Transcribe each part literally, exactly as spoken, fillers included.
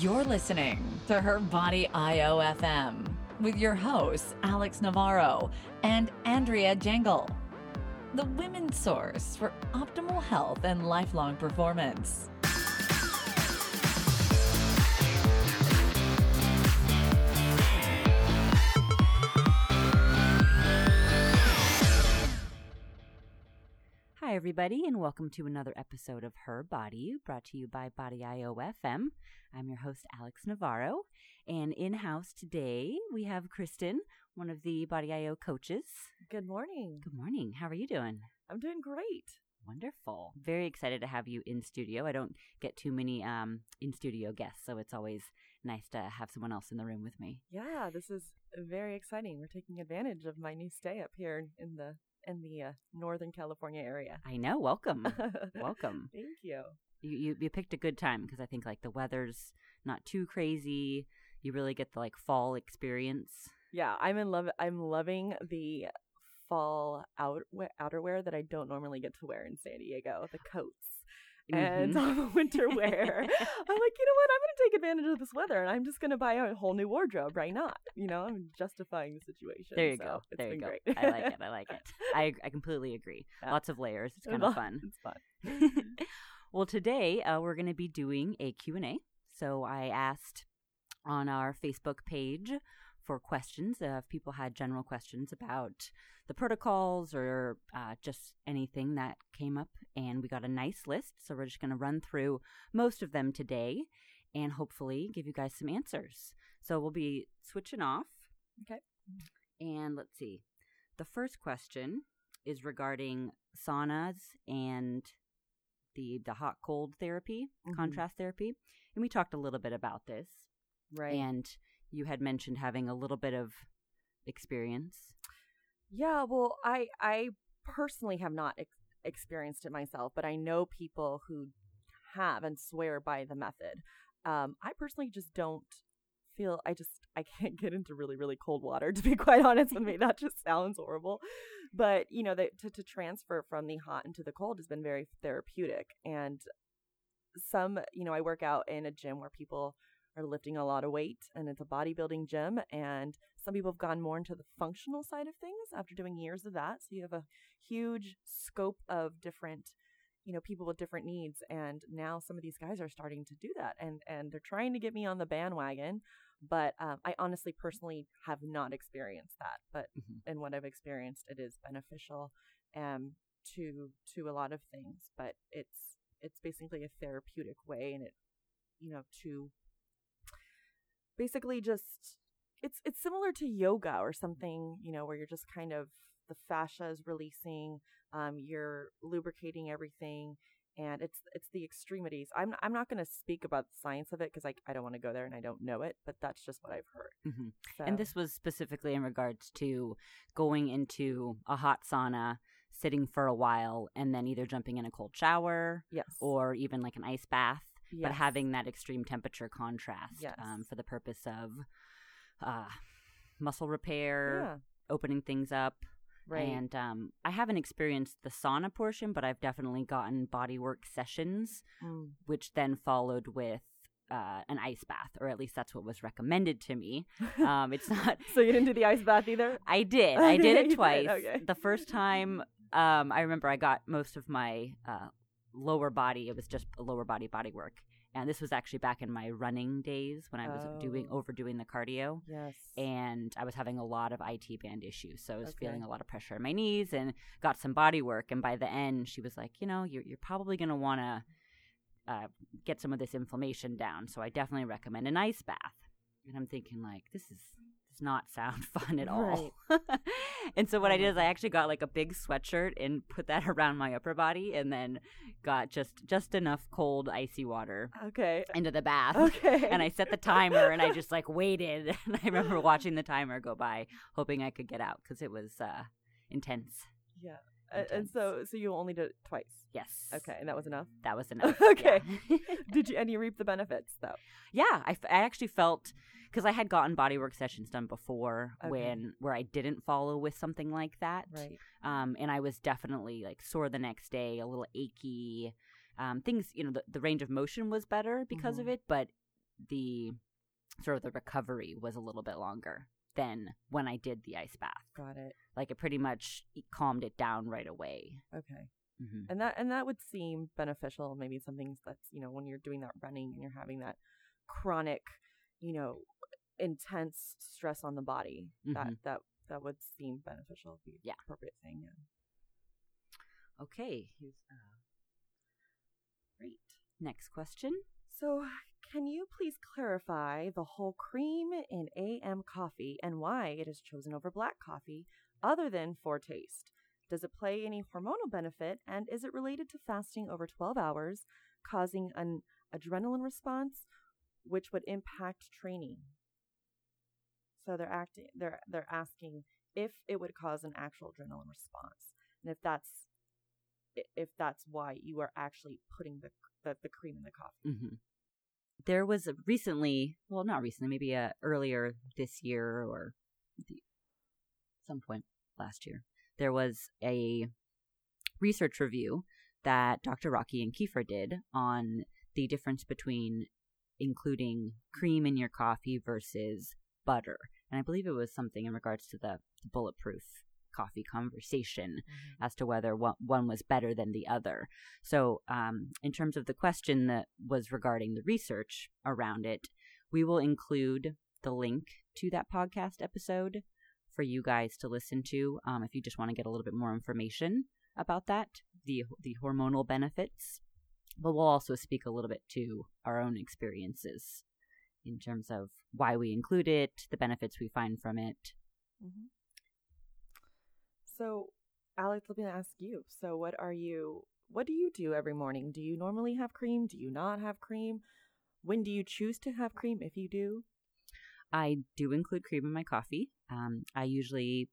You're listening to Her Body I O F M with your hosts, Alex Navarro and Andrea Jangle, the women's source for optimal health and lifelong performance. Hi, everybody, and welcome to another episode of Her Body, brought to you by Body dot I O F M. I'm your host, Alex Navarro, and in-house today we have Kristen, one of the Body dot I O coaches. Good morning. Good morning. How are you doing? I'm doing great. Wonderful. Very excited to have you in studio. I don't get too many um, in-studio guests, so it's always nice to have someone else in the room with me. Yeah, this is very exciting. We're taking advantage of my new stay up here in the in the uh, Northern California area. I know. Welcome. welcome. Thank you. You, you. You picked a good time because I think like the weather's not too crazy. You really get the like fall experience. Yeah, I'm in love. I'm loving the fall out outerwear that I don't normally get to wear in San Diego. The coats. Mm-hmm. And all the winter wear. I'm like, you know what? I'm going to take advantage of this weather, and I'm just going to buy a whole new wardrobe. Why not? You know, I'm justifying the situation. There you so go. There you go. Great. I like it. I like it. I I completely agree. Yeah. Lots of layers. It's kind of fun. It's fun. Well, today uh, we're going to be doing a Q and A. So I asked on our Facebook page for questions. Uh, if people had general questions about the protocols or uh, just anything that came up, and we got a nice list. So we're just going to run through most of them today and hopefully give you guys some answers. So we'll be switching off. Okay. And let's see. The first question is regarding saunas and the, the hot cold therapy, mm-hmm. contrast therapy. And we talked a little bit about this. Right. And you had mentioned having a little bit of experience. Yeah, well, I I personally have not ex- experienced it myself, but I know people who have and swear by the method. Um, I personally just don't feel, I just, I can't get into really, really cold water, to be quite honest with me. That just sounds horrible. But, you know, the, to, to transfer from the hot into the cold has been very therapeutic. And some, you know, I work out in a gym where people are lifting a lot of weight, and it's a bodybuilding gym, and some people have gone more into the functional side of things after doing years of that. So you have a huge scope of different, you know, people with different needs, and now some of these guys are starting to do that, and and they're trying to get me on the bandwagon, but um, I honestly personally have not experienced that, but mm-hmm. in what I've experienced, it is beneficial um to to a lot of things, but it's it's basically a therapeutic way, and it, you know, to basically just, it's it's similar to yoga or something, you know, where you're just kind of, the fascia is releasing, um, you're lubricating everything, and it's it's the extremities. I'm I'm not going to speak about the science of it because I, I don't want to go there and I don't know it, but that's just what I've heard. Mm-hmm. So. And this was specifically in regards to going into a hot sauna, sitting for a while, and then either jumping in a cold shower, yes, or even like an ice bath. Yes. But having that extreme temperature contrast, yes, um, for the purpose of uh, muscle repair, yeah, opening things up. Right. And um, I haven't experienced the sauna portion, but I've definitely gotten bodywork sessions, mm. which then followed with uh, an ice bath, or at least that's what was recommended to me. Um, it's not. So you didn't do the ice bath either? I did. I did it twice. Did. Okay. The first time, um, I remember I got most of my uh, – lower body, it was just a lower body body work, and this was actually back in my running days when I was oh. doing overdoing the cardio, yes, and I was having a lot of I T band issues, so I was okay. feeling a lot of pressure on my knees, and got some body work, and by the end she was like, you know, you're, you're probably going to want to uh, get some of this inflammation down, so I definitely recommend an ice bath. And I'm thinking, like, this is does not sound fun at all. Right. And so what oh I did is I actually got like a big sweatshirt and put that around my upper body, and then got just just enough cold, icy water okay. into the bath. Okay. And I set the timer, and I just like waited. And I remember watching the timer go by, hoping I could get out because it was uh, intense. Yeah. Intense. Uh, and so so you only did it twice? Yes. Okay. And that was enough? That was enough. Okay. Yeah. Did you? And you reap the benefits, though? Yeah. I, f- I actually felt... Because I had gotten bodywork sessions done before, okay. when where I didn't follow with something like that. Right. Um, and I was definitely like sore the next day, a little achy. Um, things, you know, the, the range of motion was better because mm-hmm. of it, but the sort of the recovery was a little bit longer than when I did the ice bath. Got it. Like, it pretty much calmed it down right away. Okay. Mm-hmm. And that and that would seem beneficial. Maybe something that's, you know, when you're doing that running and you're having that chronic, you know, intense stress on the body, mm-hmm. that, that that would seem beneficial. Be yeah. appropriate thing. Yeah. Okay. Here's, uh, great. Next question. So, can you please clarify the whole cream in A M coffee and why it is chosen over black coffee other than for taste? Does it play any hormonal benefit, and is it related to fasting over twelve hours, causing an adrenaline response, which would impact training? So they're acting, they're they're asking if it would cause an actual adrenaline response, and if that's if that's why you are actually putting the the, the cream in the coffee. Mm-hmm. There was a recently, well, not recently, maybe uh, earlier this year or the, some point last year. There was a research review that Doctor Rocky and Kiefer did on the difference between including cream in your coffee versus butter. And I believe it was something in regards to the, the bulletproof coffee conversation, mm-hmm. as to whether one, one was better than the other. So um, in terms of the question that was regarding the research around it, we will include the link to that podcast episode for you guys to listen to, um, if you just want to get a little bit more information about that, the the hormonal benefits. But we'll also speak a little bit to our own experiences in terms of why we include it, the benefits we find from it. Mm-hmm. So, Alex, let me ask you. So, what are you? What do you do every morning? Do you normally have cream? Do you not have cream? When do you choose to have cream, if you do? I do include cream in my coffee. Um, I usually,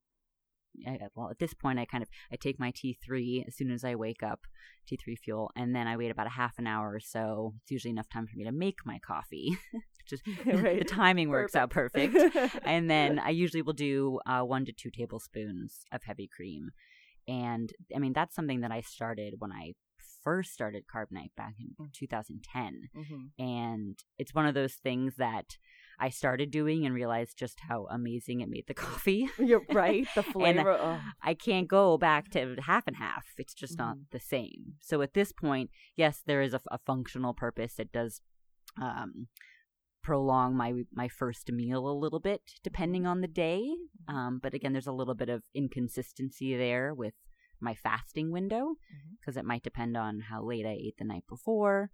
I, well, at this point, I kind of, I take my T three as soon as I wake up, T three fuel, and then I wait about a half an hour or so. It's usually enough time for me to make my coffee. Just right. The timing works perfect. out perfect. And then I usually will do uh, one to two tablespoons of heavy cream. And I mean, that's something that I started when I first started Carb Nite back in two thousand ten. Mm-hmm. And it's one of those things that I started doing and realized just how amazing it made the coffee. You're right. The flavor. And oh. I can't go back to half and half. It's just mm-hmm. not the same. So at this point, yes, there is a, a functional purpose. It does um, prolong my my first meal a little bit, depending on the day. Um, but again, there's a little bit of inconsistency there with my fasting window, because mm-hmm. it might depend on how late I ate the night before.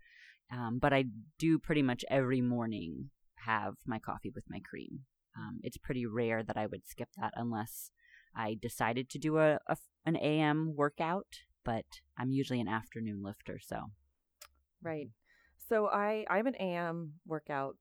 Um, but I do pretty much every morning have my coffee with my cream. Um, it's pretty rare that I would skip that unless I decided to do a, a an A M workout, but I'm usually an afternoon lifter, so. Right. So I, I'm an A M workout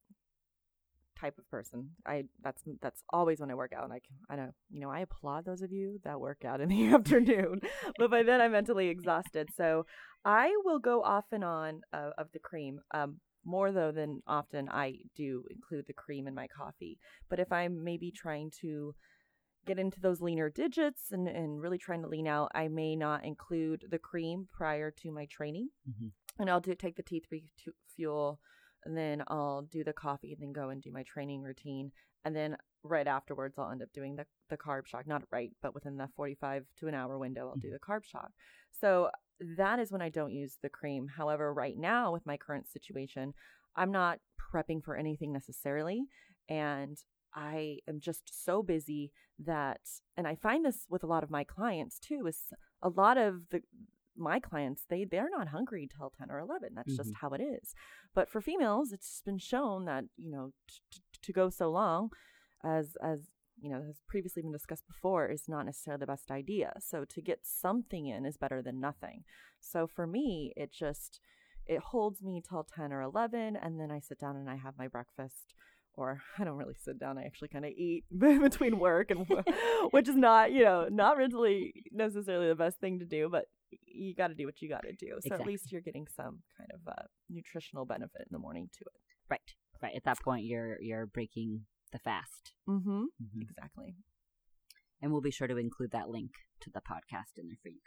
type of person. I that's that's always when I work out. And I can, I don't you know, I applaud those of you that work out in the afternoon, but by then I'm mentally exhausted. So I will go off and on uh, of the cream. Um, More, though, than often I do include the cream in my coffee. But if I'm maybe trying to get into those leaner digits and, and really trying to lean out, I may not include the cream prior to my training. Mm-hmm. And I'll do take the T three fuel, and then I'll do the coffee, and then go and do my training routine. And then right afterwards, I'll end up doing the, the carb shock. Not right, but within the forty-five to an hour window, I'll mm-hmm. do the carb shock. So that is when I don't use the cream. However, right now with my current situation, I'm not prepping for anything necessarily. And I am just so busy that, and I find this with a lot of my clients too, is a lot of the my clients, they, they're not hungry till ten or eleven. That's mm-hmm. just how it is. But for females, it's been shown that, you know, t- t- to go so long as, as, you know, has previously been discussed before, is not necessarily the best idea. So to get something in is better than nothing. So for me, it just, it holds me till ten or eleven. And then I sit down and I have my breakfast, or I don't really sit down. I actually kind of eat between work and, which is not, you know, not really necessarily the best thing to do, but you got to do what you got to do. So exactly. At least you're getting some kind of uh, nutritional benefit in the morning to it. Right. Right. At that point, you're, you're breaking the fast. Mm-hmm. Mm-hmm. Exactly. And we'll be sure to include that link to the podcast in there for you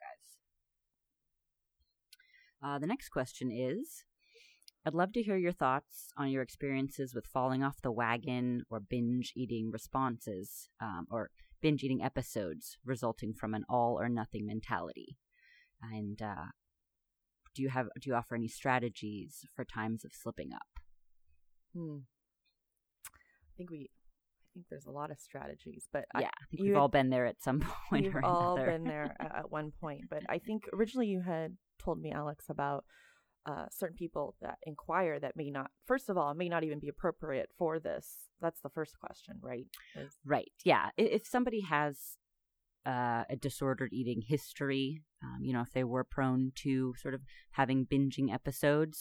guys. Uh, the next question is, I'd love to hear your thoughts on your experiences with falling off the wagon or binge eating responses um, or binge eating episodes resulting from an all or nothing mentality. And uh, do you have do you offer any strategies for times of slipping up? Hmm. I think we I think there's a lot of strategies, but yeah, I, I think we've all been there at some point or another. We've all been there at one point, but I think originally you had told me, Alex, about Uh, certain people that inquire that may not, first of all, may not even be appropriate for this. That's the first question, right? Is- right. Yeah. If somebody has uh, a disordered eating history, um, you know, if they were prone to sort of having binging episodes,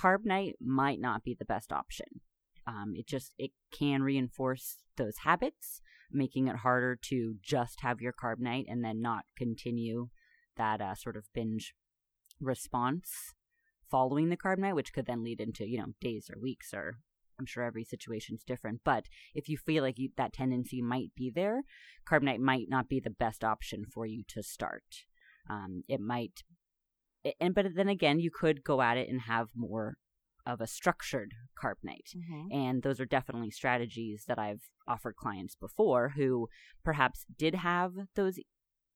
Carb Nite might not be the best option. Um, it just, it can reinforce those habits, making it harder to just have your Carb Nite and then not continue that uh, sort of binge response following the Carb Nite, which could then lead into, you know, days or weeks, or I'm sure every situation's different. But if you feel like you, that tendency might be there, Carb Nite might not be the best option for you to start. Um, it might, it, and but then again, you could go at it and have more of a structured Carb Nite. Mm-hmm. And those are definitely strategies that I've offered clients before who perhaps did have those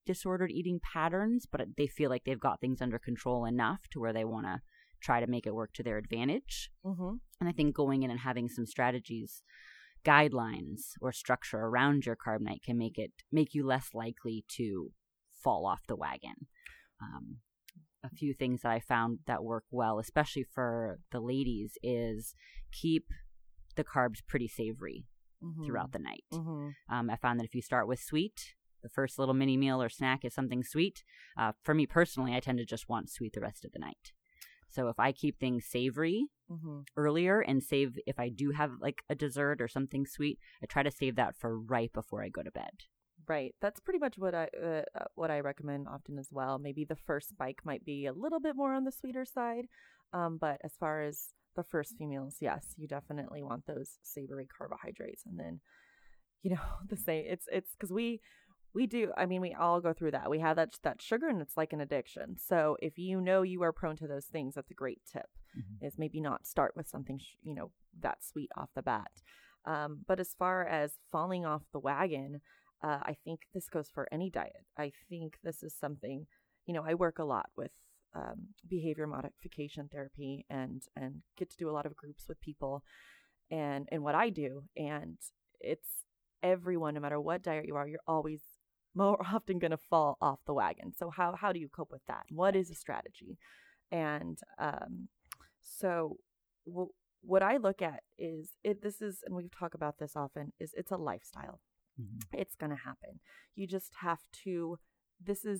disordered eating patterns, but they feel like they've got things under control enough to where they want to try to make it work to their advantage. Mm-hmm. And I think going in and having some strategies, guidelines, or structure around your Carb Nite can make it make you less likely to fall off the wagon. Um, a few things that I found that work well, especially for the ladies, is keep the carbs pretty savory mm-hmm. throughout the night. Mm-hmm. Um, I found that if you start with sweet, the first little mini meal or snack is something sweet. Uh, for me personally, I tend to just want sweet the rest of the night. So if I keep things savory mm-hmm. earlier and save, if I do have like a dessert or something sweet, I try to save that for right before I go to bed. Right. That's pretty much what I uh, what I recommend often as well. Maybe the first spike might be a little bit more on the sweeter side. Um, but as far as the first few meals, yes, you definitely want those savory carbohydrates. And then, you know, the same, it's it's because we... We do. I mean, we all go through that. We have that that sugar, and it's like an addiction. So if you know you are prone to those things, that's a great tip. Mm-hmm. Is maybe not start with something sh- you know that sweet off the bat. Um, but as far as falling off the wagon, uh, I think this goes for any diet. I think this is something, you know, I work a lot with um, behavior modification therapy, and and get to do a lot of groups with people, and and what I do, and it's everyone, no matter what diet you are, you're always more often going to fall off the wagon. So how how do you cope with that? What is a strategy? And um, so w- what I look at is, it, this is, and we've talked about this often, is it's a lifestyle. Mm-hmm. It's going to happen. You just have to, this is,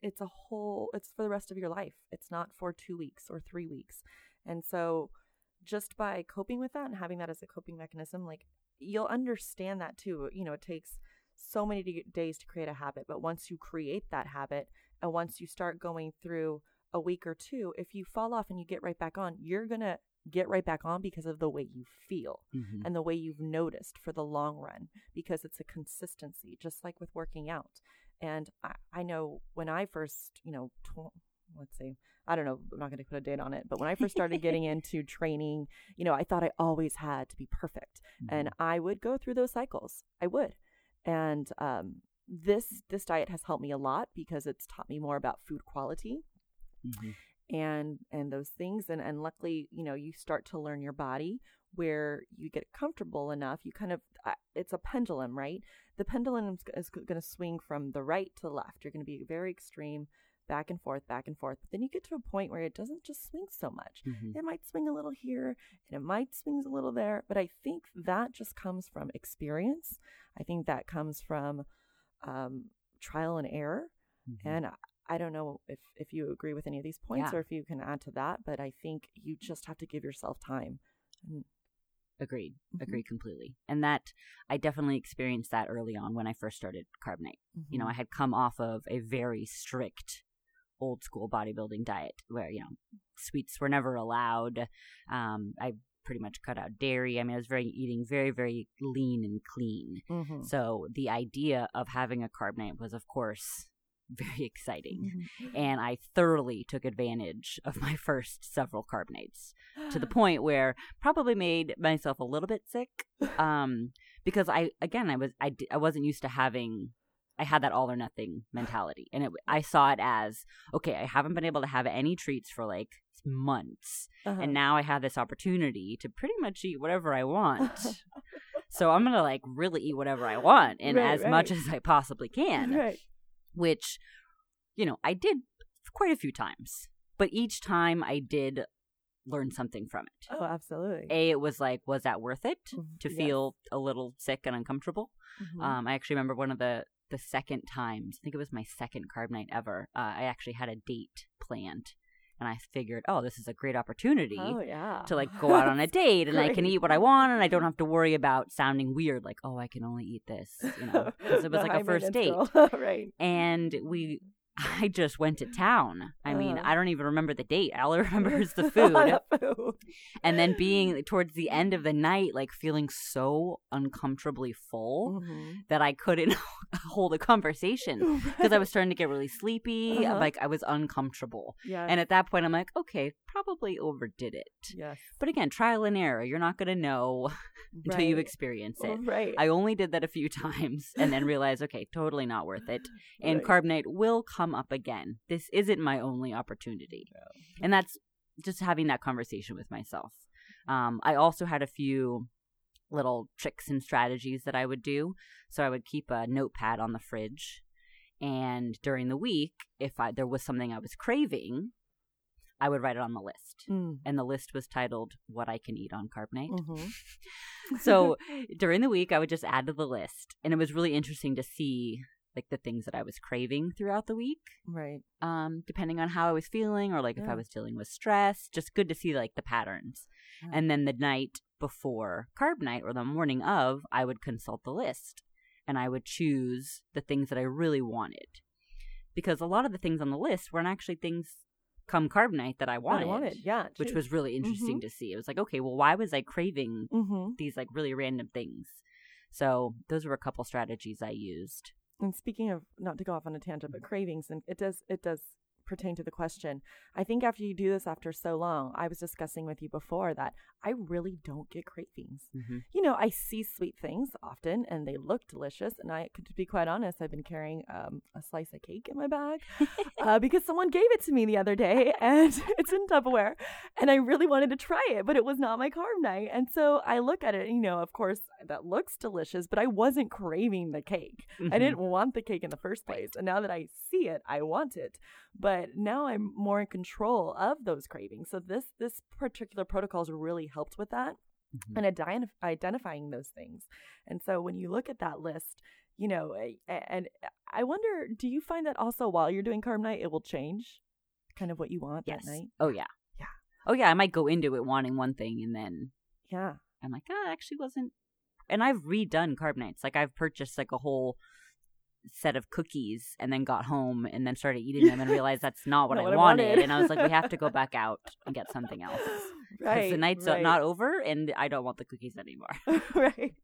it's a whole, it's for the rest of your life. It's not for two weeks or three weeks. And so just by coping with that and having that as a coping mechanism, like you'll understand that too. You know, it takes so many days to create a habit. But once you create that habit, and once you start going through a week or two, if you fall off and you get right back on, you're going to get right back on because of the way you feel mm-hmm. and the way you've noticed for the long run, because it's a consistency, just like with working out. And I, I know when I first, you know, tw- let's see, I don't know, I'm not going to put a date on it, but when I first started getting into training, you know, I thought I always had to be perfect. Mm-hmm. And I would go through those cycles. I would. And um, this this diet has helped me a lot because it's taught me more about food quality mm-hmm. and and those things. And, and luckily, you know, you start to learn your body where you get comfortable enough. You kind of, uh, it's a pendulum, right? The pendulum is going to swing from the right to the left. You're going to be very extreme, back and forth, back and forth. But then you get to a point where it doesn't just swing so much. Mm-hmm. It might swing a little here and it might swing a little there. But I think that just comes from experience. I think that comes from um, trial and error. Mm-hmm. And I, I don't know if, if you agree with any of these points yeah. or if you can add to that. But I think you just have to give yourself time. And- Agreed. Mm-hmm. Agreed completely. And that I definitely experienced that early on when I first started Carb Nite. Mm-hmm. You know, I had come off of a very strict old school bodybuilding diet where, you know, sweets were never allowed. Um, I pretty much cut out dairy. I mean, I was very eating very, very lean and clean. Mm-hmm. So the idea of having a Carb Nite was, of course, very exciting. Mm-hmm. And I thoroughly took advantage of my first several Carb Nites to the point where probably made myself a little bit sick. Um, because I, again, I was, I, I wasn't used to having, I had that all or nothing mentality. And it, I saw it as, okay, I haven't been able to have any treats for like months. Uh-huh. And now I have this opportunity to pretty much eat whatever I want. So I'm going to like really eat whatever I want and right, as right. much as I possibly can. Right. Which, you know, I did quite a few times, but each time I did learn something from it. Oh, absolutely. A, it was like, was that worth it to yes. feel a little sick and uncomfortable? Mm-hmm. Um, I actually remember one of the, the second times, I think it was my second Carb Nite ever, uh, I actually had a date planned. And I figured, oh, this is a great opportunity oh, yeah. to like go out on a date and I can eat what I want and I don't have to worry about sounding weird. Like, oh, I can only eat this, you know, because it was like a first date. Right. And we, I just went to town. I mean, uh. I don't even remember the date. All I remember is the food. And then being towards the end of the night, like feeling so uncomfortably full mm-hmm. that I couldn't hold a conversation because I was starting to get really sleepy. Uh-huh. Like I was uncomfortable. Yeah. And at that point, I'm like, okay, probably overdid it. Yes. But again, trial and error. You're not going to know until right. you experience it. Right. I only did that a few times and then realized, okay, totally not worth it. And right. Carb Nite will come up again. This isn't my only opportunity. No. And that's just having that conversation with myself. Um, I also had a few little tricks and strategies that I would do. So I would keep a notepad on the fridge. And during the week, if I, there was something I was craving, I would write it on the list. Mm. And the list was titled, What I Can Eat on Carb Nite. Mm-hmm. So during the week, I would just add to the list. And it was really interesting to see like the things that I was craving throughout the week. Right. Um, depending on how I was feeling or like yeah. if I was dealing with stress. Just good to see like the patterns. Yeah. And then the night before Carb Nite or the morning of, I would consult the list. And I would choose the things that I really wanted. Because a lot of the things on the list weren't actually things come Carb Nite that I wanted, I wanted. Yeah, which was really interesting mm-hmm. to see. It was like, okay, well, why was I craving mm-hmm. these like really random things? So those were a couple strategies I used. And speaking of, not to go off on a tangent, but cravings, and it does it does pertain to the question. I think after you do this after so long, I was discussing with you before that I really don't get cravings. Mm-hmm. You know, I see sweet things often, and they look delicious. And I, to be quite honest, I've been carrying um, a slice of cake in my bag uh, because someone gave it to me the other day, and it's in Tupperware. And I really wanted to try it, but it was not my Carb Nite. And so I look at it, you know, of course, that looks delicious, but I wasn't craving the cake. Mm-hmm. I didn't want the cake in the first place. And now that I see it, I want it. But now I'm more in control of those cravings. So this this particular protocol is really helped with that mm-hmm. and ident- identifying those things. And so when you look at that list, you know, and I wonder, do you find that also while you're doing Carb Nite, it will change kind of what you want yes. that night? Oh, yeah. Yeah. Oh, yeah. I might go into it wanting one thing and then yeah, I'm like, oh, it actually wasn't. And I've redone Carb Nites. Like I've purchased like a whole set of cookies and then got home and then started eating them and realized that's not what, not I, what wanted. I wanted. And I was like, we have to go back out and get something else. Because right, the night's right. not over and I don't want the cookies anymore. Right.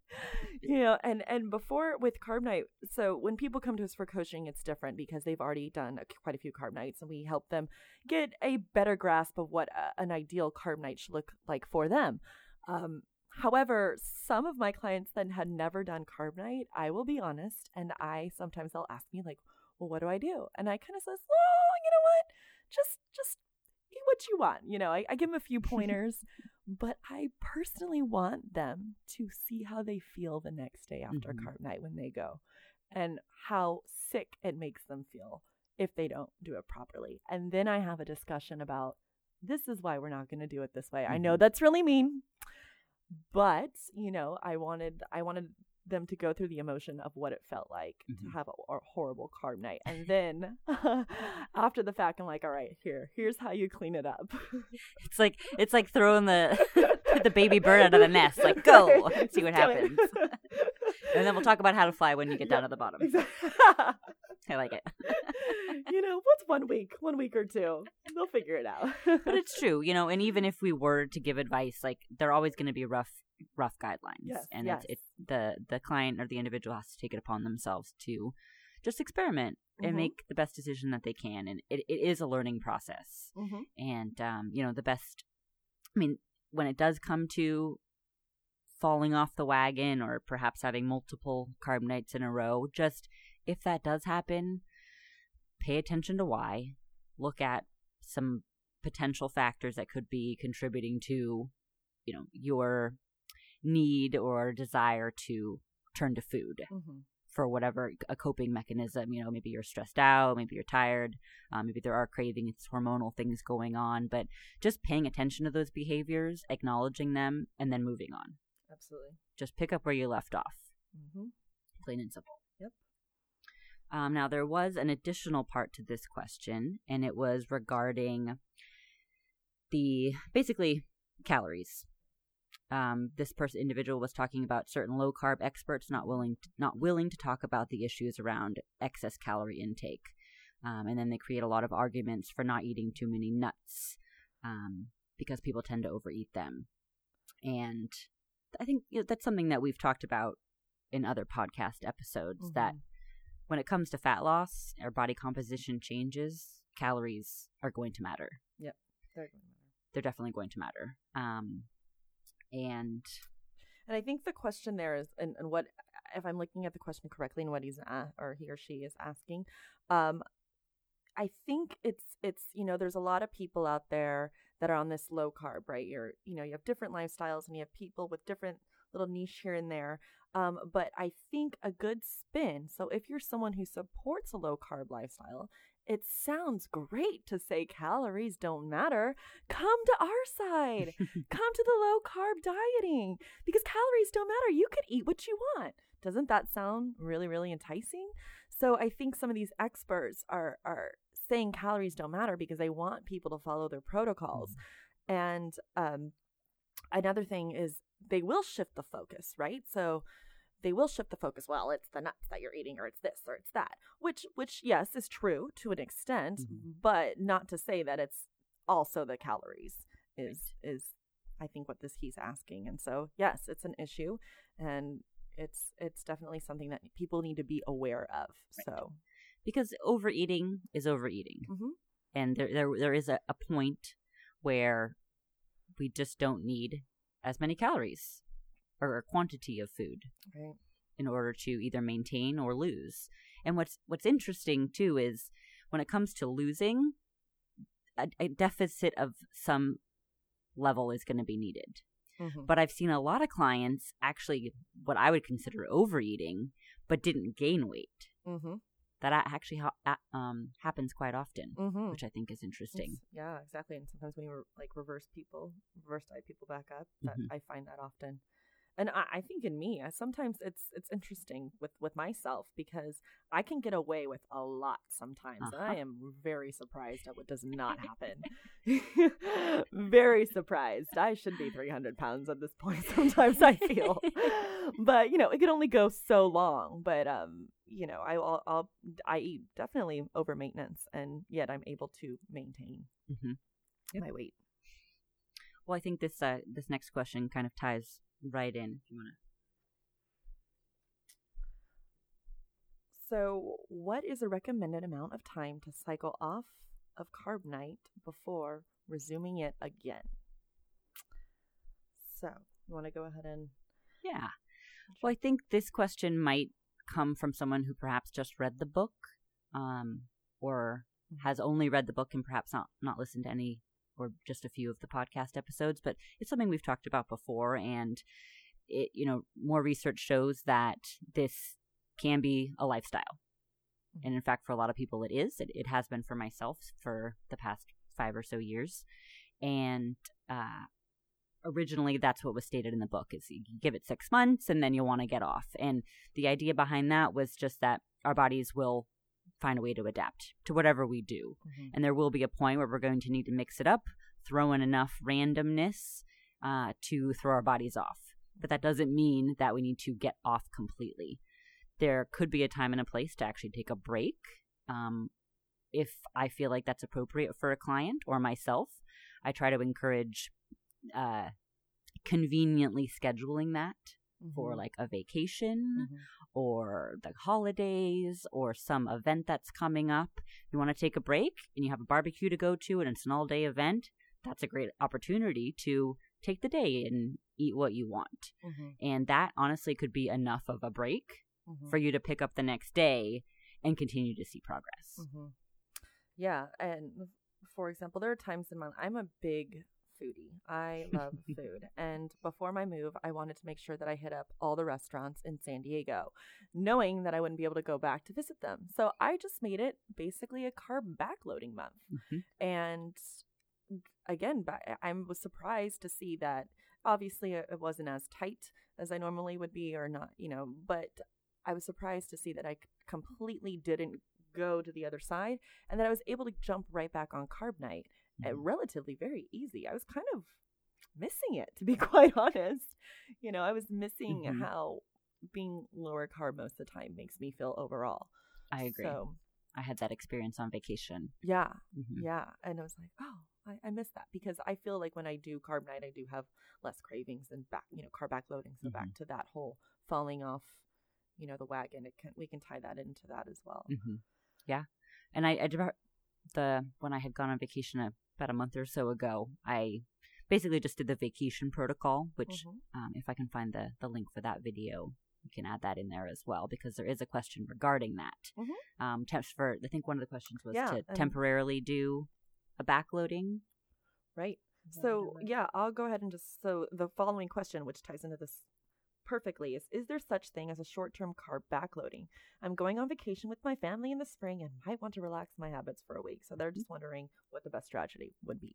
You know, and, and before with Carb Nite, so when people come to us for coaching, it's different because they've already done a, quite a few Carb Nites and we help them get a better grasp of what a, an ideal Carb Nite should look like for them. Um, However, some of my clients then had never done Carb Nite, I will be honest, and I sometimes they'll ask me like, well, what do I do? And I kind of says, oh, you know what? Just just eat what you want. You know, I, I give them a few pointers, but I personally want them to see how they feel the next day after mm-hmm. Carb Nite when they go and how sick it makes them feel if they don't do it properly. And then I have a discussion about this is why we're not going to do it this way. Mm-hmm. I know that's really mean. But, you know, I wanted I wanted them to go through the emotion of what it felt like mm-hmm. to have a, a horrible Carb Nite. And then after the fact, I'm like, all right, here, here's how you clean it up. It's like it's like throwing the the baby bird out of the nest. Like, go see what happens. And then we'll talk about how to fly when you get down yeah, to the bottom. Exactly. I like it. You know, what's one week? One week or two. They'll figure it out. But it's true, you know, and even if we were to give advice, like, they're always going to be rough rough guidelines. Yes, and yes. It's, it, the, the client or the individual has to take it upon themselves to just experiment mm-hmm. and make the best decision that they can. And it, it is a learning process. Mm-hmm. And, um, you know, the best, I mean, when it does come to falling off the wagon or perhaps having multiple carb nights in a row, just if that does happen, pay attention to why. Look at some potential factors that could be contributing to, you know, your need or desire to turn to food mm-hmm. for whatever a coping mechanism. You know, maybe you're stressed out, maybe you're tired, um, maybe there are cravings, it's hormonal things going on. But just paying attention to those behaviors, acknowledging them, and then moving on. Absolutely. Just pick up where you left off. Mm-hmm. Plain and simple. Yep. Um, now, there was an additional part to this question, and it was regarding the basically calories. Um, this person individual was talking about certain low carb experts not willing to, not willing to talk about the issues around excess calorie intake, um, and then they create a lot of arguments for not eating too many nuts um, because people tend to overeat them. And I think you know, that's something that we've talked about in other podcast episodes, mm-hmm. that when it comes to fat loss or body composition changes, calories are going to matter. Yep, they're going to matter. They're definitely going to matter. Um, and and I think the question there is, and, and what if I'm looking at the question correctly, and what he's a- or he or she is asking, um, I think it's it's you know there's a lot of people out there that are on this low carb, right? You're you know you have different lifestyles and you have people with different little niche here and there. Um, but I think a good spin, so if you're someone who supports a low carb lifestyle, it sounds great to say calories don't matter. Come to our side. Come to the low carb dieting because calories don't matter. You could eat what you want. Doesn't that sound really, really enticing? So I think some of these experts are, are saying calories don't matter because they want people to follow their protocols. Mm-hmm. And um, another thing is, they will shift the focus, right? So they will shift the focus. Well, it's the nuts that you're eating, or it's this, or it's that, which, which yes, is true to an extent, mm-hmm. but not to say that it's also the calories is, right. is I think what this he's asking. And so, yes, it's an issue, and it's, it's definitely something that people need to be aware of. Right. So, because overeating is overeating, mm-hmm. and there, there, there is a, a point where we just don't need as many calories or a quantity of food right. in order to either maintain or lose. And what's what's interesting, too, is when it comes to losing, a, a deficit of some level is going to be needed. Mm-hmm. But I've seen a lot of clients actually what I would consider overeating, but didn't gain weight. Mm-hmm. That actually ha- um, happens quite often, mm-hmm. which I think is interesting. It's, yeah, exactly. And sometimes when you re- like reverse people, reverse diet people back up, that, mm-hmm. I find that often. And I, I think in me, I, sometimes it's it's interesting with, with myself because I can get away with a lot sometimes. Uh-huh. And I am very surprised at what does not happen. Very surprised. I should be three hundred pounds at this point sometimes, I feel. But, you know, it can only go so long. But, um, you know, I I'll, I'll, I eat definitely over maintenance, and yet I'm able to maintain mm-hmm. yep. my weight. Well, I think this uh, this next question kind of ties right in, if you want to. So what is a recommended amount of time to cycle off of Carb Nite before resuming it again? So you want to go ahead and... Yeah. Well, I think this question might come from someone who perhaps just read the book um, or has only read the book and perhaps not, not listened to any or just a few of the podcast episodes. But it's something we've talked about before. And, it, you know, more research shows that this can be a lifestyle. Mm-hmm. And in fact, for a lot of people, it is. It, it has been for myself for the past five or so years. And, uh, originally, that's what was stated in the book, is you give it six months and then you'll want to get off. And the idea behind that was just that our bodies will find a way to adapt to whatever we do. Mm-hmm. And there will be a point where we're going to need to mix it up, throw in enough randomness uh, to throw our bodies off. But that doesn't mean that we need to get off completely. There could be a time and a place to actually take a break um, if I feel like that's appropriate for a client or myself. I try to encourage Uh, conveniently scheduling that mm-hmm. for like a vacation mm-hmm. or the holidays or some event that's coming up. You want to take a break and you have a barbecue to go to and it's an all-day event. That's a great opportunity to take the day and eat what you want. Mm-hmm. And that honestly could be enough of a break mm-hmm. for you to pick up the next day and continue to see progress. Mm-hmm. Yeah. And for example, there are times in my life, I'm a big foodie. I love food. And before my move, I wanted to make sure that I hit up all the restaurants in San Diego, knowing that I wouldn't be able to go back to visit them. So I just made it basically a carb backloading month. Mm-hmm. And again, I was surprised to see that obviously it wasn't as tight as I normally would be or not, you know, but I was surprised to see that I completely didn't go to the other side and that I was able to jump right back on Carb Nite mm-hmm. relatively very easy. I was kind of missing it, to be quite honest. You know, I was missing mm-hmm. how being lower carb most of the time makes me feel overall. I agree. So, I had that experience on vacation. Yeah. Mm-hmm. Yeah. And I was like, oh. I, I miss that because I feel like when I do Carb Nite, I do have less cravings and back, you know, carb backloading. So mm-hmm. back to that whole falling off, you know, the wagon. It can we can tie that into that as well. Mm-hmm. Yeah, and I, I the when I had gone on vacation a, about a month or so ago, I basically just did the vacation protocol. Which, mm-hmm. um, if I can find the the link for that video, you can add that in there as well because there is a question regarding that. Mm-hmm. Um, te- for I think one of the questions was yeah, to and- temporarily do. A backloading. Right. So yeah, I'll go ahead and just, so the following question, which ties into this perfectly is, is there such thing as a short-term carb backloading? I'm going on vacation with my family in the spring and might want to relax my habits for a week. So they're just wondering what the best strategy would be.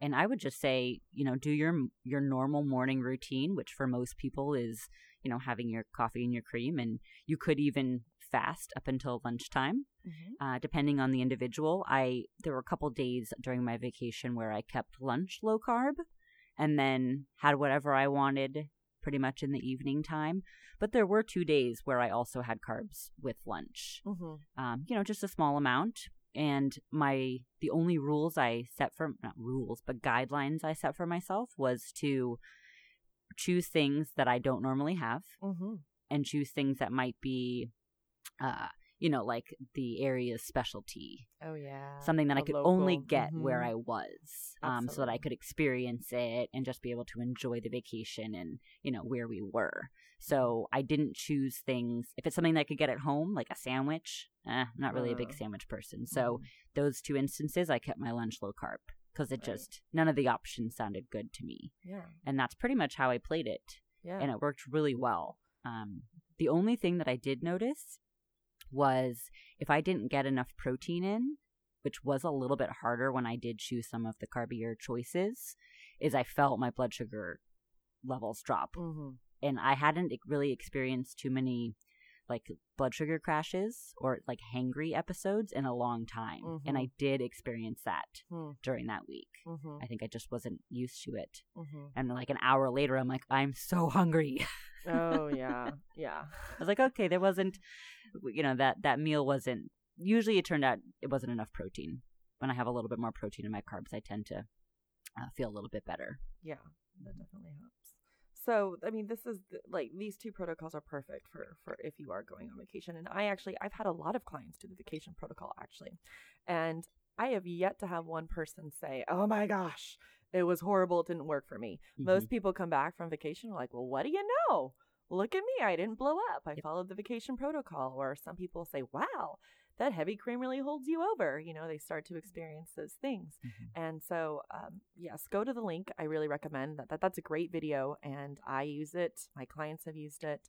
And I would just say, you know, do your, your normal morning routine, which for most people is, you know, having your coffee and your cream, and you could even fast up until lunchtime, mm-hmm. uh, depending on the individual. I there were a couple days during my vacation where I kept lunch low carb and then had whatever I wanted pretty much in the evening time. But there were two days where I also had carbs with lunch, mm-hmm. um, you know, just a small amount. And my the only rules I set for, not rules, but guidelines I set for myself was to choose things that I don't normally have mm-hmm. and choose things that might be, uh, you know, like the area's specialty. Oh, yeah. Something that a I could local. only get mm-hmm. where I was um, so that I could experience it and just be able to enjoy the vacation and, you know, where we were. So I didn't choose things. If it's something that I could get at home, like a sandwich, eh, I'm not really uh, a big sandwich person. So mm-hmm. those two instances, I kept my lunch low carb because it right. just, none of the options sounded good to me. Yeah. And that's pretty much how I played it. Yeah. And it worked really well. Um, the only thing that I did notice was if I didn't get enough protein in, which was a little bit harder when I did choose some of the carbier choices, is I felt my blood sugar levels drop. Mm-hmm. And I hadn't really experienced too many like blood sugar crashes or like hangry episodes in a long time. Mm-hmm. And I did experience that mm. during that week. Mm-hmm. I think I just wasn't used to it. Mm-hmm. And like an hour later, I'm like, I'm so hungry. Oh, yeah. Yeah. I was like, okay, there wasn't, you know, that, that meal wasn't, usually it turned out it wasn't enough protein. When I have a little bit more protein in my carbs, I tend to uh, feel a little bit better. Yeah, that definitely helps. So, I mean, this is the, like these two protocols are perfect for, for if you are going on vacation. And I actually, I've had a lot of clients do the vacation protocol actually. And I have yet to have one person say, oh my gosh, it was horrible. It didn't work for me. Mm-hmm. Most people come back from vacation like, well, what do you know? Look at me. I didn't blow up. I yep. followed the vacation protocol. Or some people say, wow, that heavy cream really holds you over. You know, they start to experience those things. Mm-hmm. And so, um, yes, go to the link. I really recommend that. that. That's a great video. And I use it. My clients have used it.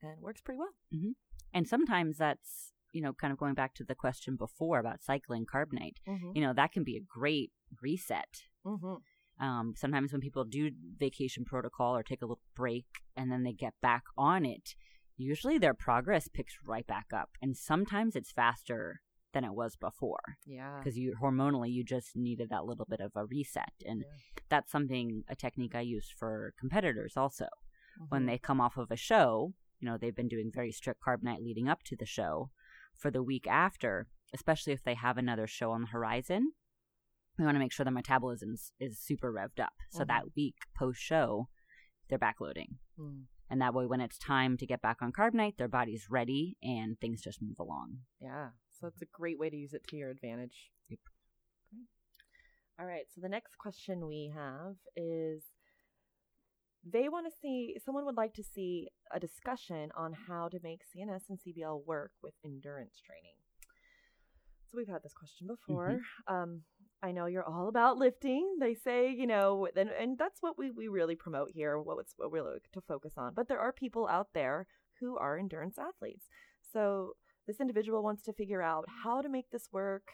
And it works pretty well. Mm-hmm. And sometimes that's, you know, kind of going back to the question before about cycling Carb Nite. Mm-hmm. You know, that can be a great reset. Mm-hmm. Um, sometimes when people do vacation protocol or take a little break and then they get back on it, usually their progress picks right back up. And sometimes it's faster than it was before. Yeah. Because you hormonally, you just needed that little bit of a reset. And yeah. that's something, a technique I use for competitors also. Mm-hmm. When they come off of a show, you know, they've been doing very strict Carb Nite leading up to the show. For the week after, especially if they have another show on the horizon, we want to make sure the metabolism is super revved up. So mm-hmm. that week post-show, they're backloading. Mm. And that way, when it's time to get back on Carb Nite, their body's ready and things just move along. Yeah. So it's a great way to use it to your advantage. Yep. Great. All right. So the next question we have is, they want to see, someone would like to see a discussion on how to make C N S and C B L work with endurance training. So we've had this question before. Mm-hmm. Um, I know you're all about lifting. They say, you know, and, and that's what we, we really promote here, what, what we look to focus on. But there are people out there who are endurance athletes. So this individual wants to figure out how to make this work.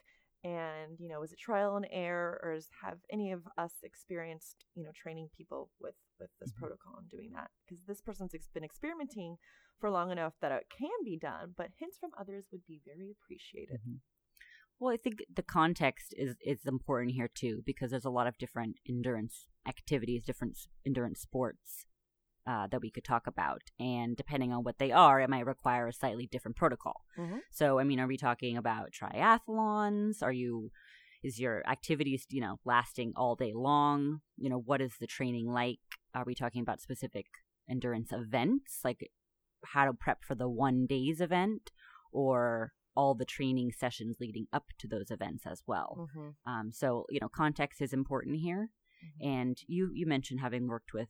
And, you know, is it trial and error, or is, have any of us experienced, you know, training people with, with this mm-hmm. protocol and doing that? Because this person's been experimenting for long enough that it can be done, but hints from others would be very appreciated. Mm-hmm. Well, I think the context is, is important here, too, because there's a lot of different endurance activities, different endurance sports uh, that we could talk about. And depending on what they are, it might require a slightly different protocol. Mm-hmm. So, I mean, are we talking about triathlons? Are you, is your activities, you know, lasting all day long? You know, what is the training like? Are we talking about specific endurance events, like how to prep for the one day's event, or all the training sessions leading up to those events as well? Mm-hmm. Um, so, you know, context is important here. Mm-hmm. And you, you mentioned having worked with.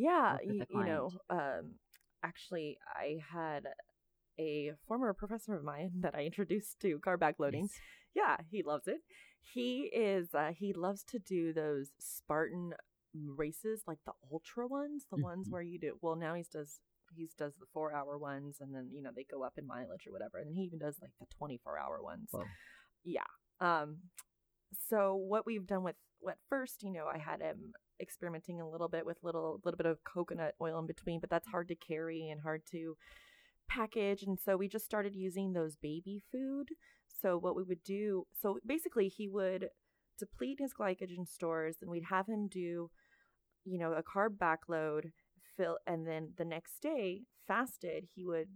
Yeah, worked with you, you know, um, actually, I had a former professor of mine that I introduced to carb bag loading. Nice. Yeah, he loves it. He is, uh, he loves to do those Spartan races, like the ultra ones, the mm-hmm. ones where you do, well, now he does. He does the four hour ones, and then, you know, they go up in mileage or whatever. And he even does like the twenty-four hour ones. Wow. Yeah. Um, so what we've done with what first, you know, I had him experimenting a little bit with little, little bit of coconut oil in between, but that's hard to carry and hard to package. And so we just started using those baby food. So what we would do, so basically he would deplete his glycogen stores, and we'd have him do, you know, a carb backload. And then the next day, fasted, he would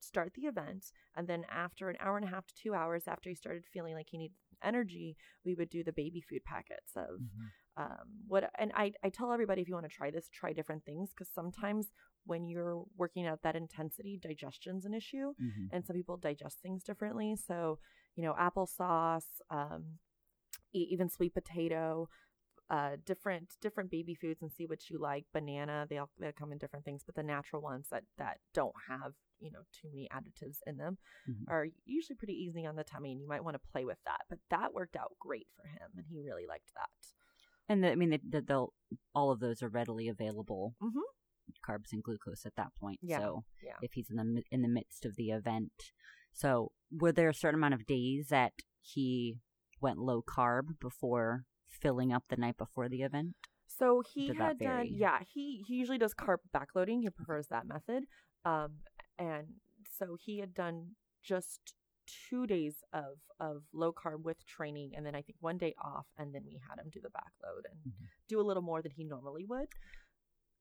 start the event. And then after an hour and a half to two hours, after he started feeling like he needed energy, we would do the baby food packets of mm-hmm. um, what. And I, I tell everybody, if you want to try this, try different things, because sometimes when you're working at that intensity, digestion's an issue. Mm-hmm. And some people digest things differently. So, you know, applesauce, um, even sweet potato. Uh, different different baby foods, and see what you like. Banana, they all they come in different things, but the natural ones that, that don't have, you know, too many additives in them mm-hmm. are usually pretty easy on the tummy, and you might want to play with that. But that worked out great for him, and he really liked that. And the, I mean, the, the, they'll all of those are readily available, mm-hmm. carbs and glucose at that point. Yeah. So yeah. if he's in the in the midst of the event, so were there a certain amount of days that he went low carb before? Filling up the night before the event? So he had done, yeah, he, he usually does carb backloading. He prefers that method. Um, and so he had done just two days of, of low carb with training, and then I think one day off, and then we had him do the backload and mm-hmm. do a little more than he normally would.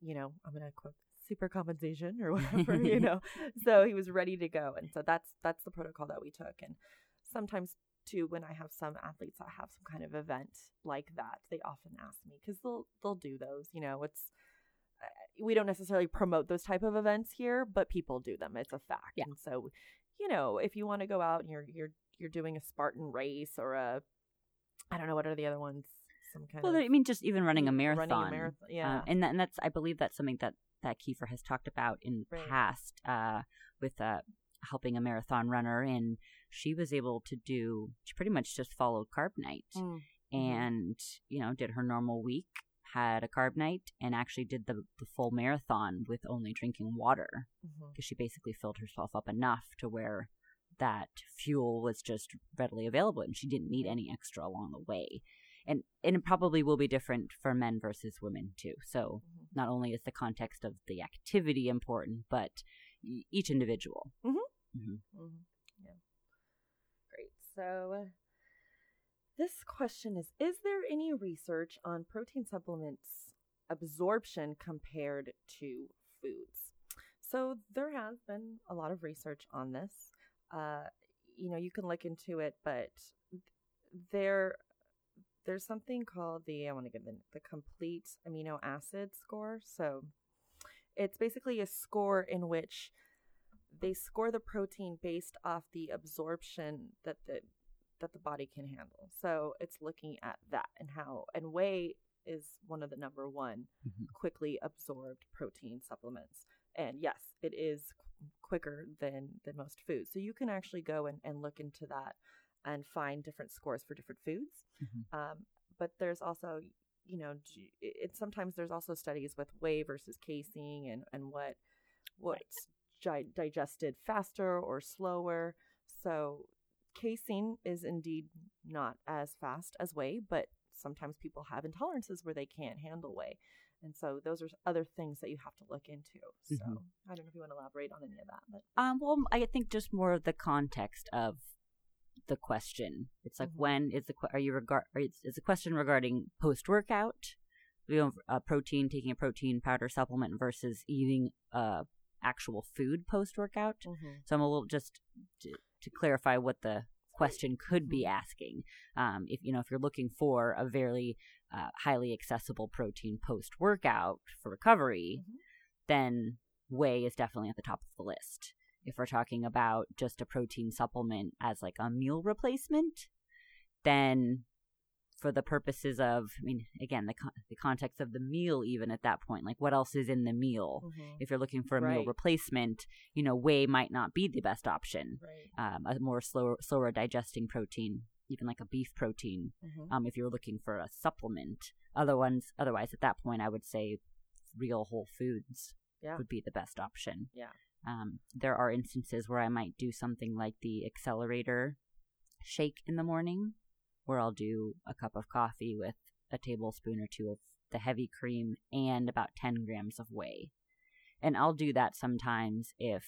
You know, I'm going to quote super compensation or whatever, you know. So he was ready to go. And so that's that's the protocol that we took. And sometimes too, when I have some athletes that have some kind of event like that, they often ask me, because they'll they'll do those. You know, it's uh, we don't necessarily promote those type of events here, but people do them. It's a fact. Yeah. And so, you know, if you want to go out and you're you're you're doing a Spartan race or a, I don't know, what are the other ones? Some kind. Well, of, I mean, just even running a marathon. Running a marathon. Yeah, uh, and that, and that's I believe that's something that that Kiefer has talked about in the right. past uh, with uh, helping a marathon runner in. She was able to do, she pretty much just followed Carb Nite mm. and, you know, did her normal week, had a Carb Nite, and actually did the, the full marathon with only drinking water, because mm-hmm. she basically filled herself up enough to where that fuel was just readily available, and she didn't need any extra along the way. And, and it probably will be different for men versus women, too. So mm-hmm. not only is the context of the activity important, but each individual. Mm-hmm. Mm-hmm. Mm-hmm. Yeah. So this question is, is there any research on protein supplements absorption compared to foods? So there has been a lot of research on this. Uh, you know, you can look into it, but there, there's something called the, I want to give the, the complete amino acid score. So It's basically a score in which they score the protein based off the absorption that the that the body can handle. So it's looking at that and how, and whey is one of the number one mm-hmm. quickly absorbed protein supplements. And yes, it is qu- quicker than, than most foods. So you can actually go and, and look into that and find different scores for different foods. Mm-hmm. Um, but there's also, you know, it, it, sometimes there's also studies with whey versus casein and, and what what's right. gi- digested faster or slower. So casein is indeed not as fast as whey, but sometimes people have intolerances where they can't handle whey. And so those are other things that you have to look into. So mm-hmm. I don't know if you want to elaborate on any of that. But. Um, well, I think just more of the context of the question. It's like mm-hmm. when is the are you regard is a question regarding post workout, you know, a protein taking a protein powder supplement versus eating uh actual food post workout. Mm-hmm. So I'm a little just to, to clarify what the question could be asking. Um, if you know if you're looking for a very uh, highly accessible protein post workout for recovery, mm-hmm. then whey is definitely at the top of the list. If we're talking about just a protein supplement as like a meal replacement, then for the purposes of, I mean, again, the con- the context of the meal, even at that point, like what else is in the meal? Mm-hmm. If you're looking for a right. meal replacement, you know, whey might not be the best option. Right. Um, a more slower, slower digesting protein, even like a beef protein, mm-hmm. um, if you're looking for a supplement. Other ones, otherwise, at that point, I would say real whole foods yeah. would be the best option. Yeah. Um, there are instances where I might do something like the accelerator shake in the morning, where I'll do a cup of coffee with a tablespoon or two of the heavy cream and about ten grams of whey. And I'll do that sometimes if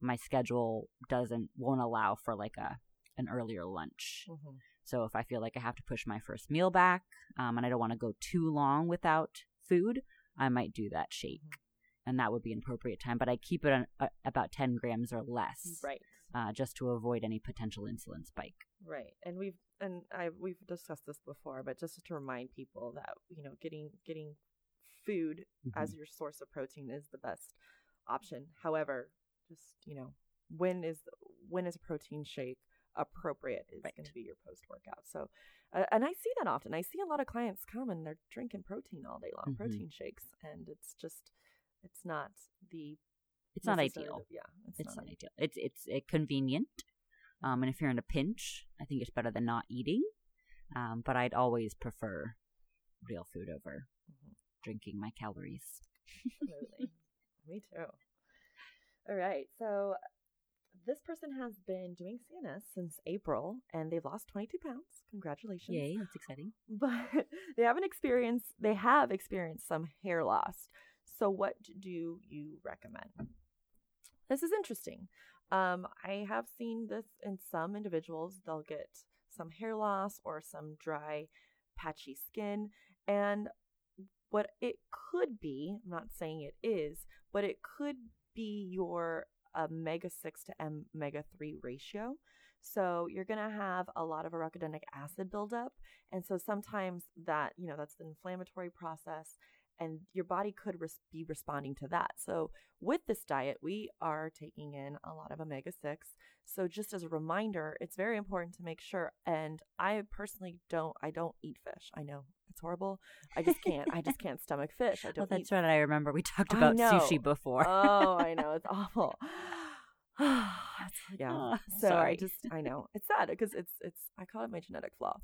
my schedule doesn't won't allow for like a an earlier lunch. Mm-hmm. So if I feel like I have to push my first meal back um, and I don't want to go too long without food, I might do that shake. Mm-hmm. And that would be an appropriate time, but I keep it on uh, about ten grams or less, right? Uh, just to avoid any potential insulin spike, right? And we've and I we've discussed this before, but just to remind people that you know getting getting food mm-hmm. as your source of protein is the best option. However, just you know when is when is a protein shake appropriate is right. going to be your post workout. So, uh, and I see that often. I see a lot of clients come and they're drinking protein all day long, mm-hmm. protein shakes, and it's just. It's not the. It's not ideal. Yeah, it's, it's not, not ideal. It's it's it convenient, um, and if you're in a pinch, I think it's better than not eating. Um, but I'd always prefer real food over mm-hmm. drinking my calories. Absolutely, me too. All right, so this person has been doing C N S since April, and they've lost twenty-two pounds. Congratulations! Yay, that's exciting. But they haven't experienced. They have experienced some hair loss. So what do you recommend? This is interesting. Um, I have seen this in some individuals. They'll get some hair loss or some dry, patchy skin. And what it could be, I'm not saying it is, but it could be your omega six to omega three ratio. So you're going to have a lot of arachidonic acid buildup. And so sometimes that, you know, that's the inflammatory process. And your body could res- be responding to that. So with this diet, we are taking in a lot of omega six. So just as a reminder, it's very important to make sure. And I personally don't, I don't eat fish. I know it's horrible. I just can't, I just can't stomach fish. I don't well, that's eat. Right. I remember we talked about sushi before. Oh, I know. It's awful. Yeah. Oh, so sorry. I just, I know it's sad because it's, it's, I call it my genetic flaw.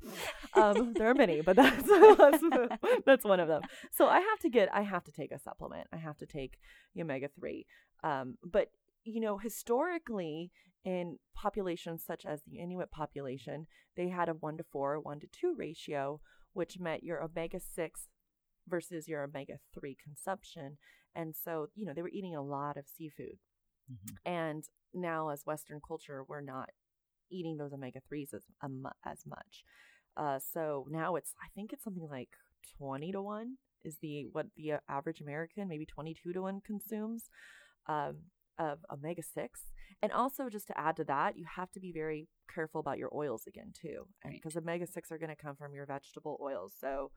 Um, there are many, but that's, that's, that's one of them. So I have to get, I have to take a supplement. I have to take omega three. Um, but you know, historically in populations such as the Inuit population, they had a one to four, one to two ratio, which meant your omega six versus your omega three consumption. And so, you know, they were eating a lot of seafood mm-hmm. and now, as Western culture, we're not eating those omega threes as um, as much. Uh, so now it's, I think it's something like twenty to one is the what the average American, maybe twenty-two to one consumes um, of omega six. And also, just to add to that, you have to be very careful about your oils again, too, because right. omega six are going to come from your vegetable oils. So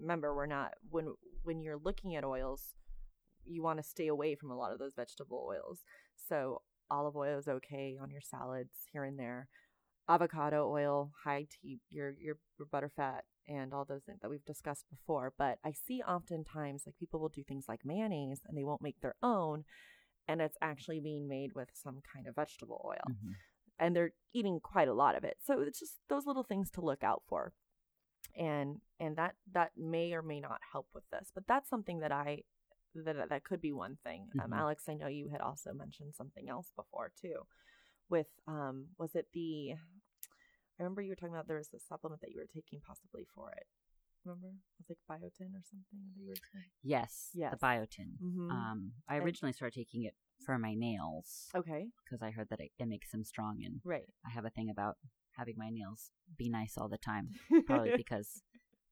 remember, we're not when when you're looking at oils, you want to stay away from a lot of those vegetable oils. So olive oil is okay on your salads here and there. Avocado oil, high tea, your, your butter fat, and all those things that we've discussed before. But I see oftentimes like people will do things like mayonnaise and they won't make their own, and it's actually being made with some kind of vegetable oil. Mm-hmm. And they're eating quite a lot of it. So it's just those little things to look out for. And and that that may or may not help with this. But that's something that I that that could be one thing. Mm-hmm. Um, Alex, I know you had also mentioned something else before too. With um, was it the? I remember you were talking about there was a supplement that you were taking possibly for it. Remember, it was like biotin or something that you were taking. Yes, yes, the biotin. Mm-hmm. Um, I originally and- started taking it for my nails. Okay, because I heard that it, it makes them strong, and right. I have a thing about having my nails be nice all the time, probably because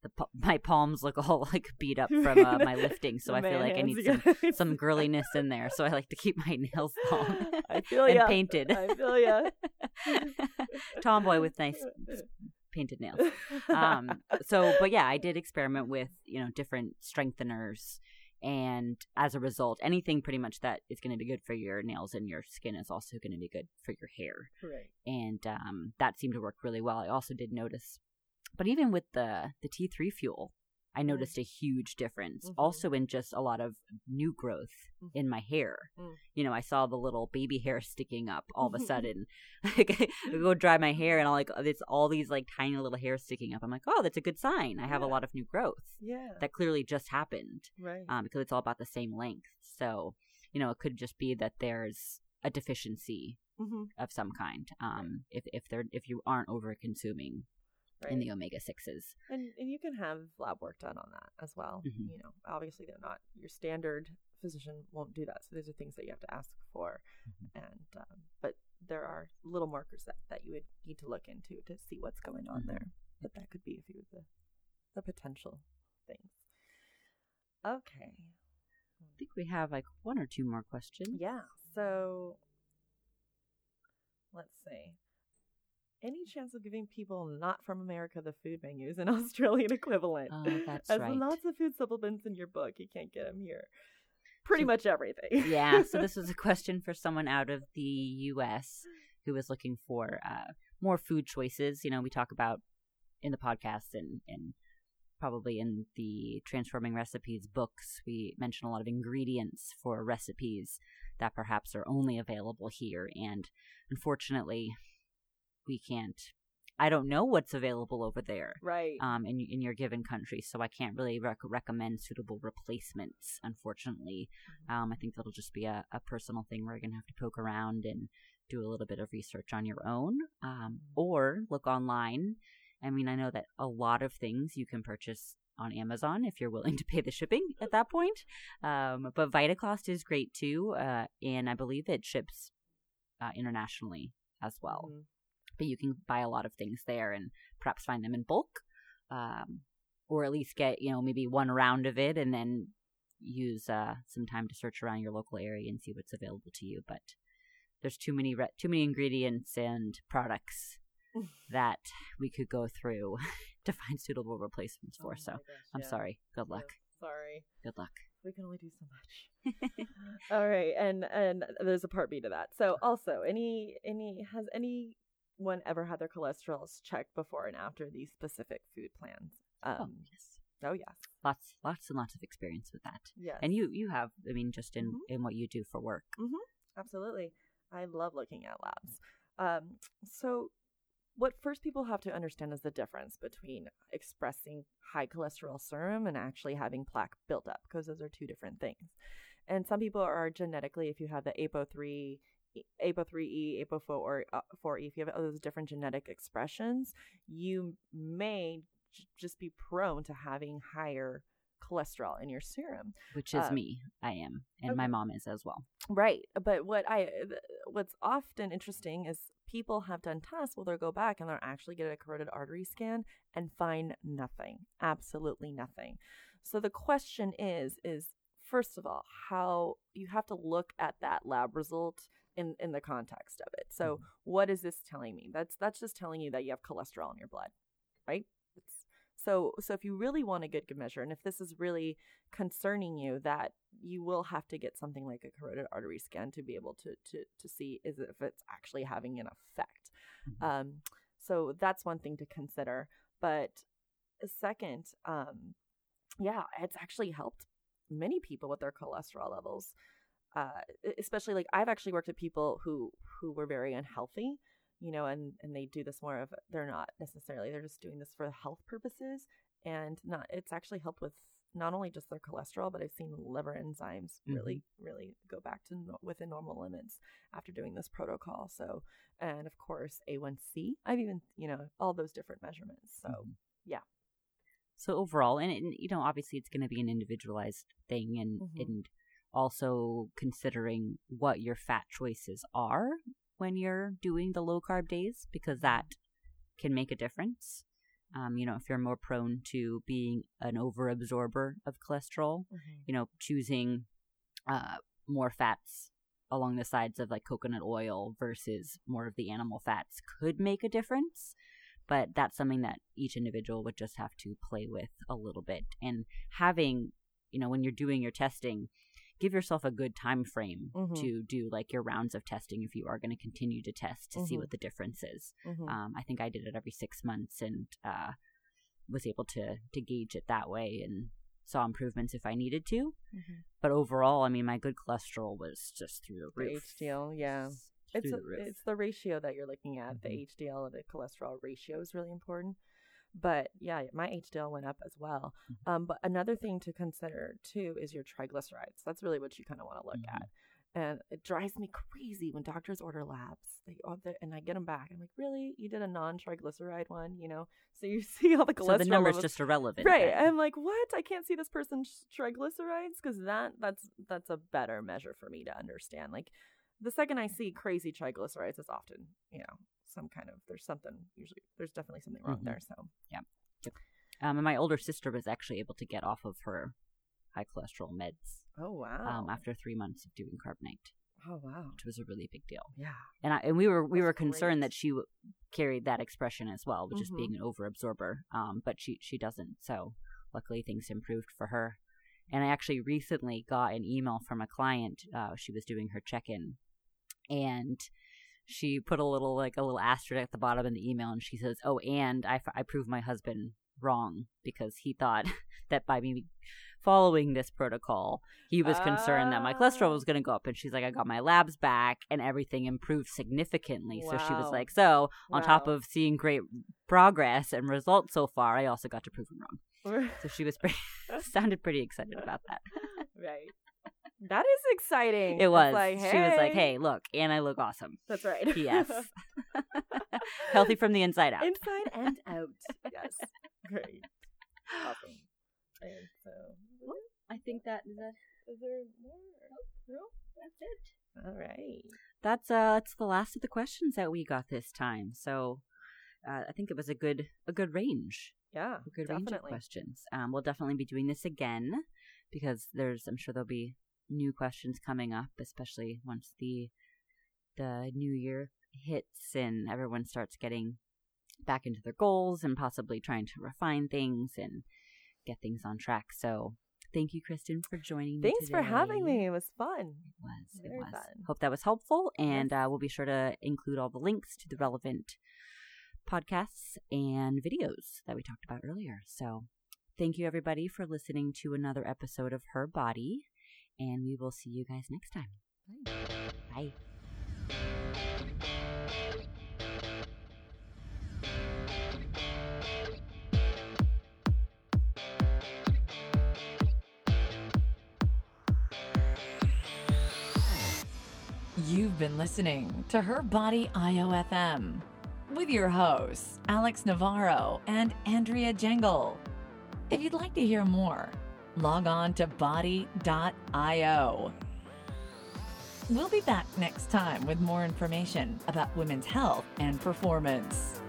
the my palms look all like beat up from uh, my lifting, so I feel like I need some, some girliness in there. So I like to keep my nails long I feel and ya. painted. I feel ya. Tomboy with nice painted nails. Um, so, but yeah, I did experiment with you know different strengtheners. And as a result, anything pretty much that is going to be good for your nails and your skin is also going to be good for your hair. Right. And um, that seemed to work really well. I also did notice, but even with the, the T three fuel, I noticed a huge difference. Mm-hmm. Also in just a lot of new growth mm-hmm. in my hair. Mm. You know, I saw the little baby hair sticking up all of a sudden. Like, I go dry my hair and all like it's all these like tiny little hairs sticking up. I'm like, oh, that's a good sign. I yeah. have a lot of new growth. Yeah. That clearly just happened. Right. Um, because it's all about the same length. So, you know, it could just be that there's a deficiency mm-hmm. of some kind. Um, if if they're if you aren't over consuming. Right. In the omega sixes. And and you can have lab work done on that as well. Mm-hmm. You know, obviously they're not, your standard physician won't do that. So these are things that you have to ask for. Mm-hmm. And, um, but there are little markers that, that you would need to look into to see what's going on mm-hmm. there. But that could be a few of the, the potential things. Okay. I think we have like one or two more questions. Yeah. So let's see. Any chance of giving people not from America the food menus and Australian equivalent? Oh, that's As right. As lots of food supplements in your book, you can't get them here. Pretty so, much everything. Yeah, so this was a question for someone out of the U S who was looking for uh, more food choices. You know, we talk about in the podcast and, and probably in the Transforming Recipes books, we mention a lot of ingredients for recipes that perhaps are only available here. And unfortunately... we can't, I don't know what's available over there. Right. Um, in, in your given country. So I can't really rec- recommend suitable replacements, unfortunately. Mm-hmm. Um, I think that'll just be a, a personal thing where you're going to have to poke around and do a little bit of research on your own um, or look online. I mean, I know that a lot of things you can purchase on Amazon if you're willing to pay the shipping at that point. Um, but Vitacost is great too. Uh, and I believe it ships uh, internationally as well. Mm-hmm. But you can buy a lot of things there and perhaps find them in bulk um, or at least get, you know, maybe one round of it and then use uh, some time to search around your local area and see what's available to you. But there's too many re- too many ingredients and products that we could go through to find suitable replacements for. Oh so gosh, I'm yeah. sorry. Good luck. No, sorry. Good luck. We can only do so much. All right. And, and there's a part B to that. So also, any any has any... one ever had their cholesterols checked before and after these specific food plans? Um, oh yes, oh yes, lots, lots and lots of experience with that. Yes, and you, you have. I mean, just in, mm-hmm. in what you do for work. Mm-hmm. Absolutely, I love looking at labs. Um, so, what first people have to understand is the difference between expressing high cholesterol serum and actually having plaque buildup, because those are two different things. And some people are genetically, if you have the A P O three. A P O three E, A P O four, or uh, four E, if you have those different genetic expressions, you may j- just be prone to having higher cholesterol in your serum. Which is um, me. I am. And okay. My mom is as well. Right. But what I, what's often interesting is people have done tests where they'll go back and they'll actually get a carotid artery scan and find nothing. Absolutely nothing. So the question is, is first of all, how you have to look at that lab result in, in the context of it. So mm-hmm. what is this telling me? That's that's just telling you that you have cholesterol in your blood, right? It's So so if you really want a good measure, and if this is really concerning you, that you will have to get something like a carotid artery scan to be able to to to see is if it's actually having an effect. Um, so that's one thing to consider. But second, um, yeah, it's actually helped many people with their cholesterol levels, uh, especially like I've actually worked with people who who were very unhealthy, you know, and, and they do this more of, they're not necessarily, they're just doing this for health purposes, and not, it's actually helped with not only just their cholesterol, but I've seen liver enzymes mm-hmm. really, really go back to no, within normal limits after doing this protocol. So, and of course, A one C, I've even, you know, all those different measurements. So, mm-hmm. yeah. So overall, and, and, you know, obviously it's going to be an individualized thing, and, mm-hmm. and also considering what your fat choices are when you're doing the low carb days, because that can make a difference. Um, you know, if you're more prone to being an overabsorber of cholesterol, mm-hmm. you know, choosing uh, more fats along the sides of like coconut oil versus more of the animal fats could make a difference. But that's something that each individual would just have to play with a little bit. And having, you know, when you're doing your testing, give yourself a good time frame mm-hmm. to do like your rounds of testing if you are going to continue to test to mm-hmm. see what the difference is. Mm-hmm. Um, I think I did it every six months and uh, was able to, to gauge it that way and saw improvements if I needed to. Mm-hmm. But overall, I mean, my good cholesterol was just through the roof. The H D L, yeah. It's a, the it's the ratio that you're looking at. Mm-hmm. The H D L and the cholesterol ratio is really important. But yeah, my H D L went up as well. Mm-hmm. Um, but another thing to consider too is your triglycerides. That's really what you kind of want to look mm-hmm. at. And it drives me crazy when doctors order labs. They order, and I get them back. I'm like, really? You did a non-triglyceride one, you know? So you see all the cholesterol. So the number's levels. Just irrelevant. Right. Then. I'm like, what? I can't see this person's triglycerides because that that's that's a better measure for me to understand. Like, the second I see crazy triglycerides, it's often, you know, some kind of, there's something, usually, there's definitely something wrong mm-hmm. there. So, yeah. Yep. Um, and my older sister was actually able to get off of her high cholesterol meds. Oh, wow. Um, after three months of doing Carb Nite. Oh, wow. Which was a really big deal. Yeah. And I, and we were, we That's were concerned great. That she w- carried that expression as well, which mm-hmm. is being an overabsorber. Um, but she, she doesn't. So, luckily, things improved for her. And I actually recently got an email from a client. Uh, she was doing her check-in. And she put a little, like a little asterisk at the bottom of the email, and she says, "Oh, and I, f- I proved my husband wrong because he thought that by me following this protocol, he was uh... concerned that my cholesterol was going to go up." And she's like, "I got my labs back, and everything improved significantly." Wow. So she was like, "So on wow. top of seeing great progress and results so far, I also got to prove him wrong." So she was pretty, sounded pretty excited about that. Right. That is exciting. It was. Like, hey. She was like, "Hey, look, and I look awesome." That's right. Yes. Healthy from the inside out. Inside and out. Yes. Great. Awesome. And so, I think that is that. Is there more? No, that's it. All right. That's uh, that's the last of the questions that we got this time. So, uh, I think it was a good a good range. Yeah, a good definitely. range of questions. Um, we'll definitely be doing this again because there's, I'm sure there'll be new questions coming up, especially once the the new year hits and everyone starts getting back into their goals and possibly trying to refine things and get things on track. So thank you, Kristen, for joining me. Thanks today. For having me. It was fun. It was. Very it was. Fun. Hope that was helpful, and uh, we'll be sure to include all the links to the relevant podcasts and videos that we talked about earlier. So thank you, everybody, for listening to another episode of Her Body. And we will see you guys next time. Bye. Bye. You've been listening to Her Body I O F M with your hosts, Alex Navarro and Andrea Jengel. If you'd like to hear more, log on to body dot io. We'll be back next time with more information about women's health and performance.